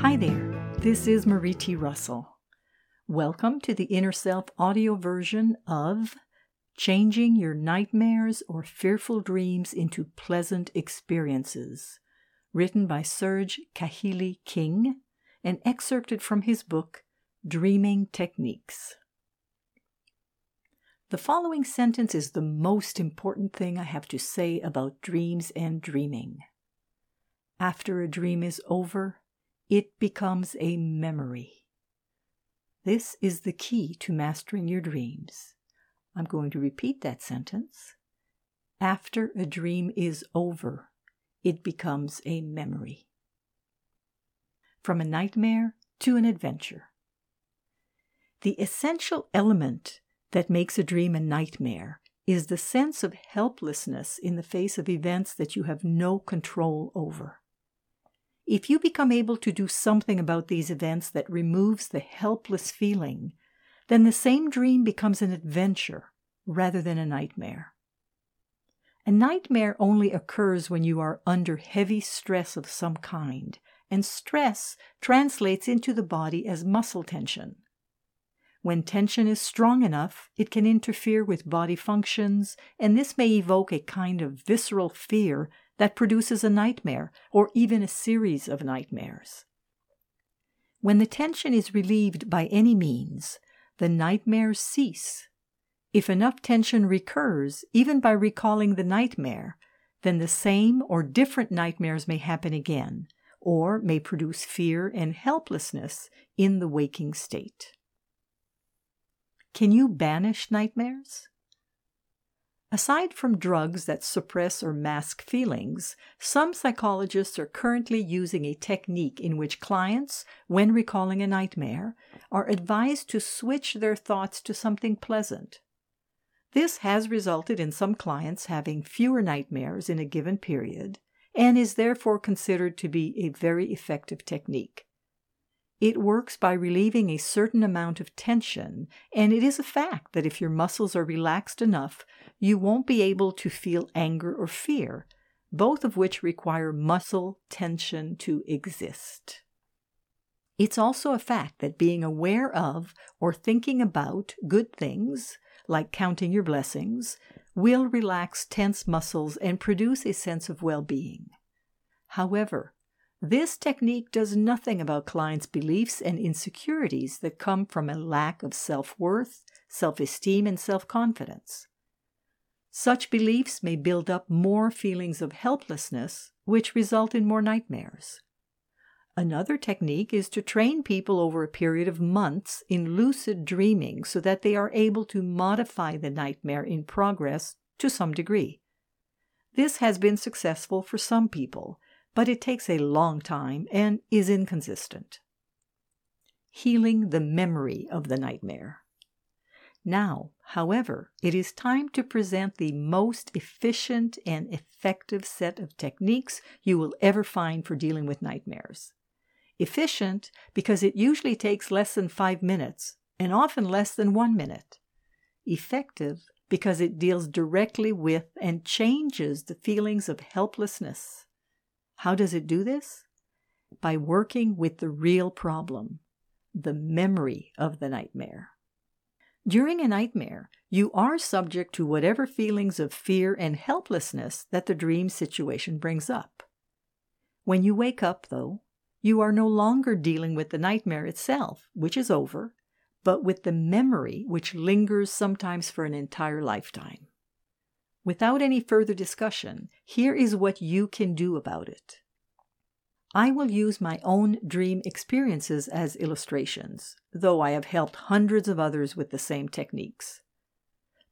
Hi there, this is Marie T. Russell. Welcome to the Inner Self audio version of Changing Your Nightmares or Fearful Dreams into Pleasant Experiences, written by Serge Kahili King and excerpted from his book, Dreaming Techniques. The following sentence is the most important thing I have to say about dreams and dreaming. After a dream is over, it becomes a memory. This is the key to mastering your dreams. I'm going to repeat that sentence. After a dream is over, it becomes a memory. From a nightmare to an adventure. The essential element that makes a dream a nightmare is the sense of helplessness in the face of events that you have no control over. If you become able to do something about these events that removes the helpless feeling, then the same dream becomes an adventure rather than a nightmare. A nightmare only occurs when you are under heavy stress of some kind, and stress translates into the body as muscle tension. When tension is strong enough, it can interfere with body functions, and this may evoke a kind of visceral fear that produces a nightmare, or even a series of nightmares. When the tension is relieved by any means, the nightmares cease. If enough tension recurs, even by recalling the nightmare, then the same or different nightmares may happen again, or may produce fear and helplessness in the waking state. Can you banish nightmares? Aside from drugs that suppress or mask feelings, some psychologists are currently using a technique in which clients, when recalling a nightmare, are advised to switch their thoughts to something pleasant. This has resulted in some clients having fewer nightmares in a given period and is therefore considered to be a very effective technique. It works by relieving a certain amount of tension, and it is a fact that if your muscles are relaxed enough, you won't be able to feel anger or fear, both of which require muscle tension to exist. It's also a fact that being aware of or thinking about good things, like counting your blessings, will relax tense muscles and produce a sense of well-being. However, this technique does nothing about clients' beliefs and insecurities that come from a lack of self-worth, self-esteem, and self-confidence. Such beliefs may build up more feelings of helplessness, which result in more nightmares. Another technique is to train people over a period of months in lucid dreaming so that they are able to modify the nightmare in progress to some degree. This has been successful for some people, but it takes a long time and is inconsistent. Healing the memory of the nightmare. Now, however, it is time to present the most efficient and effective set of techniques you will ever find for dealing with nightmares. Efficient because it usually takes less than 5 minutes and often less than 1 minute. Effective because it deals directly with and changes the feelings of helplessness. How does it do this? By working with the real problem, the memory of the nightmare. During a nightmare, you are subject to whatever feelings of fear and helplessness that the dream situation brings up. When you wake up, though, you are no longer dealing with the nightmare itself, which is over, but with the memory which lingers sometimes for an entire lifetime. Without any further discussion, here is what you can do about it. I will use my own dream experiences as illustrations, though I have helped hundreds of others with the same techniques.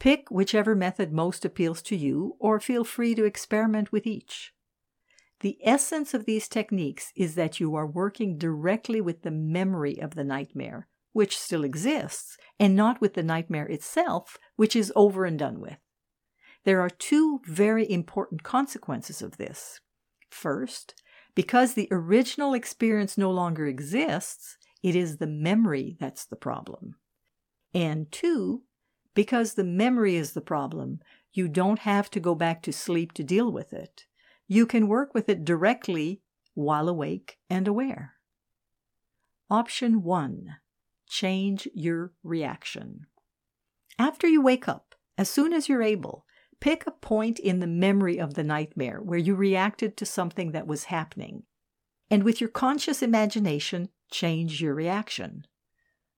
Pick whichever method most appeals to you, or feel free to experiment with each. The essence of these techniques is that you are working directly with the memory of the nightmare, which still exists, and not with the nightmare itself, which is over and done with. There are two very important consequences of this. First, because the original experience no longer exists, it is the memory that's the problem. And two, because the memory is the problem, you don't have to go back to sleep to deal with it. You can work with it directly while awake and aware. Option 1. Change your reaction. After you wake up, as soon as you're able, pick a point in the memory of the nightmare where you reacted to something that was happening, and with your conscious imagination, change your reaction.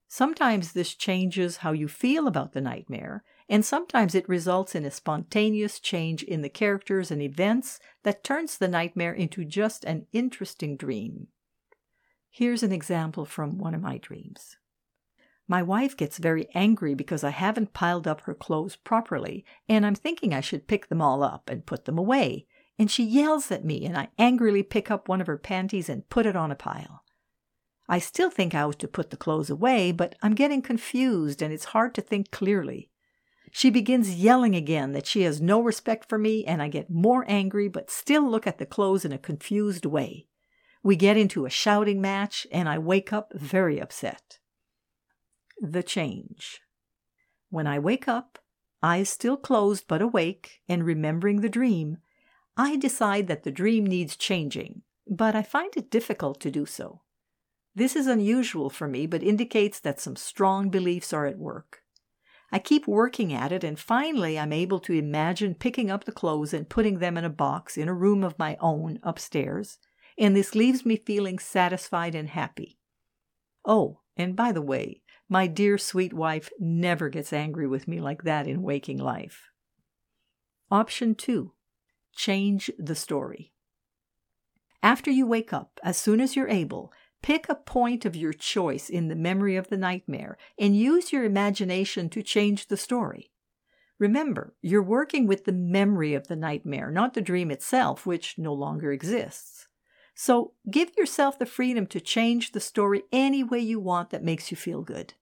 Sometimes this changes how you feel about the nightmare, and sometimes it results in a spontaneous change in the characters and events that turns the nightmare into just an interesting dream. Here's an example from one of my dreams. My wife gets very angry because I haven't piled up her clothes properly, and I'm thinking I should pick them all up and put them away, and she yells at me, and I angrily pick up one of her panties and put it on a pile. I still think I ought to put the clothes away, but I'm getting confused and it's hard to think clearly. She begins yelling again that she has no respect for me, and I get more angry but still look at the clothes in a confused way. We get into a shouting match and I wake up very upset. The change. When I wake up, eyes still closed but awake and remembering the dream, I decide that the dream needs changing, but I find it difficult to do so. This is unusual for me, but indicates that some strong beliefs are at work. I keep working at it, and finally I'm able to imagine picking up the clothes and putting them in a box in a room of my own upstairs, and this leaves me feeling satisfied and happy. Oh, and by the way, my dear sweet wife never gets angry with me like that in waking life. Option 2. Change the story. After you wake up, as soon as you're able, pick a point of your choice in the memory of the nightmare and use your imagination to change the story. Remember, you're working with the memory of the nightmare, not the dream itself, which no longer exists. So give yourself the freedom to change the story any way you want that makes you feel good.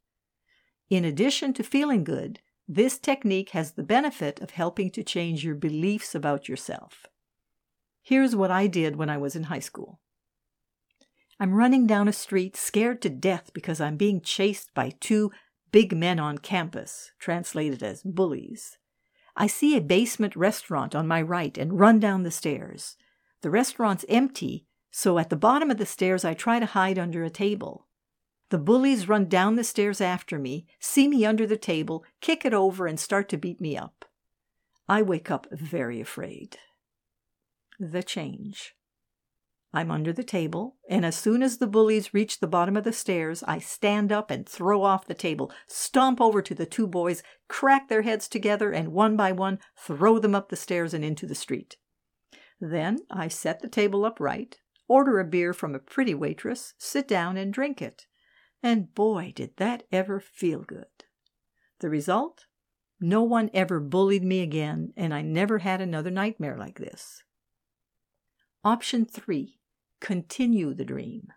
In addition to feeling good, this technique has the benefit of helping to change your beliefs about yourself. Here's what I did when I was in high school. I'm running down a street, scared to death because I'm being chased by two big men on campus, translated as bullies. I see a basement restaurant on my right and run down the stairs. The restaurant's empty, so at the bottom of the stairs I try to hide under a table. The bullies run down the stairs after me, see me under the table, kick it over, and start to beat me up. I wake up very afraid. The change. I'm under the table, and as soon as the bullies reach the bottom of the stairs, I stand up and throw off the table, stomp over to the two boys, crack their heads together, and one by one throw them up the stairs and into the street. Then I set the table upright, order a beer from a pretty waitress, sit down and drink it. And boy, did that ever feel good. The result? No one ever bullied me again, and I never had another nightmare like this. Option 3. Continue the dream.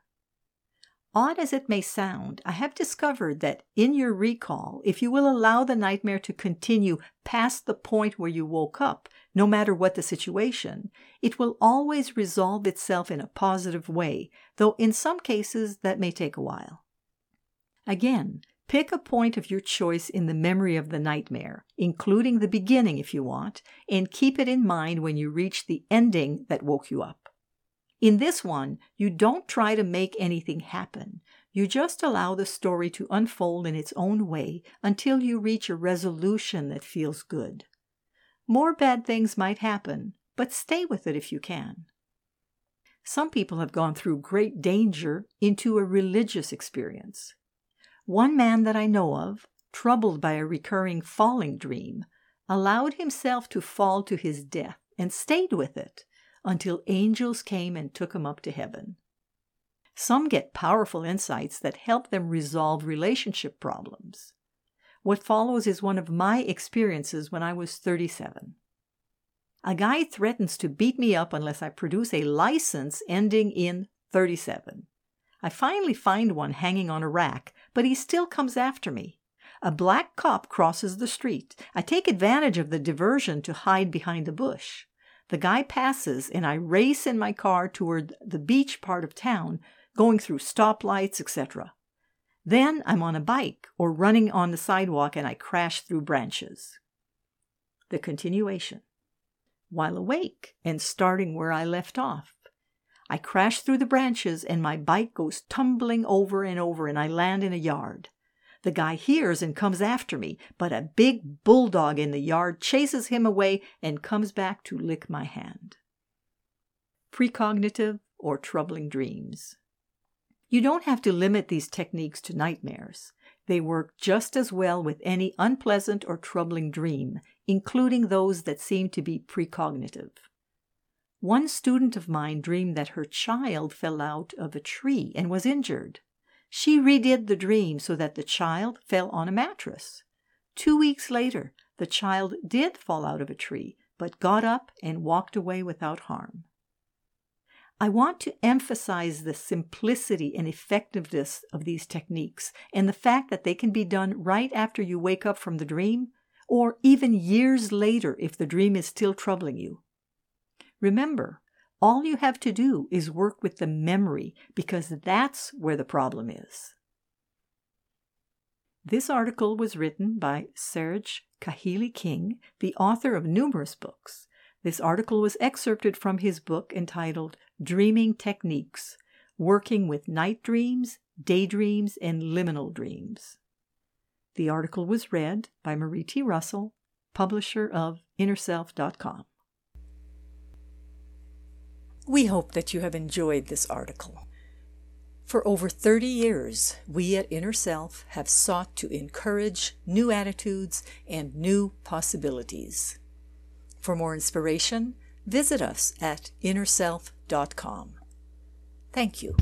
Odd as it may sound, I have discovered that in your recall, if you will allow the nightmare to continue past the point where you woke up, no matter what the situation, it will always resolve itself in a positive way, though in some cases that may take a while. Again, pick a point of your choice in the memory of the nightmare, including the beginning if you want, and keep it in mind when you reach the ending that woke you up. In this one, you don't try to make anything happen. You just allow the story to unfold in its own way until you reach a resolution that feels good. More bad things might happen, but stay with it if you can. Some people have gone through great danger into a religious experience. One man that I know of, troubled by a recurring falling dream, allowed himself to fall to his death and stayed with it until angels came and took him up to heaven. Some get powerful insights that help them resolve relationship problems. What follows is one of my experiences when I was 37. A guy threatens to beat me up unless I produce a license ending in 37. I finally find one hanging on a rack, but he still comes after me. A black cop crosses the street. I take advantage of the diversion to hide behind a bush. The guy passes, and I race in my car toward the beach part of town, going through stoplights, etc. Then I'm on a bike or running on the sidewalk, and I crash through branches. The continuation. While awake and starting where I left off, I crash through the branches and my bike goes tumbling over and over and I land in a yard. The guy hears and comes after me, but a big bulldog in the yard chases him away and comes back to lick my hand. Precognitive or troubling dreams. You don't have to limit these techniques to nightmares. They work just as well with any unpleasant or troubling dream, including those that seem to be precognitive. One student of mine dreamed that her child fell out of a tree and was injured. She redid the dream so that the child fell on a mattress. 2 weeks later, the child did fall out of a tree, but got up and walked away without harm. I want to emphasize the simplicity and effectiveness of these techniques and the fact that they can be done right after you wake up from the dream or even years later if the dream is still troubling you. Remember, all you have to do is work with the memory because that's where the problem is. This article was written by Serge Kahili King, the author of numerous books. This article was excerpted from his book entitled Dreaming Techniques, Working with Night Dreams, Daydreams, and Liminal Dreams. The article was read by Marie T. Russell, publisher of InnerSelf.com. We hope that you have enjoyed this article. For over 30 years, we at InnerSelf have sought to encourage new attitudes and new possibilities. For more inspiration, visit us at InnerSelf.com. Thank you.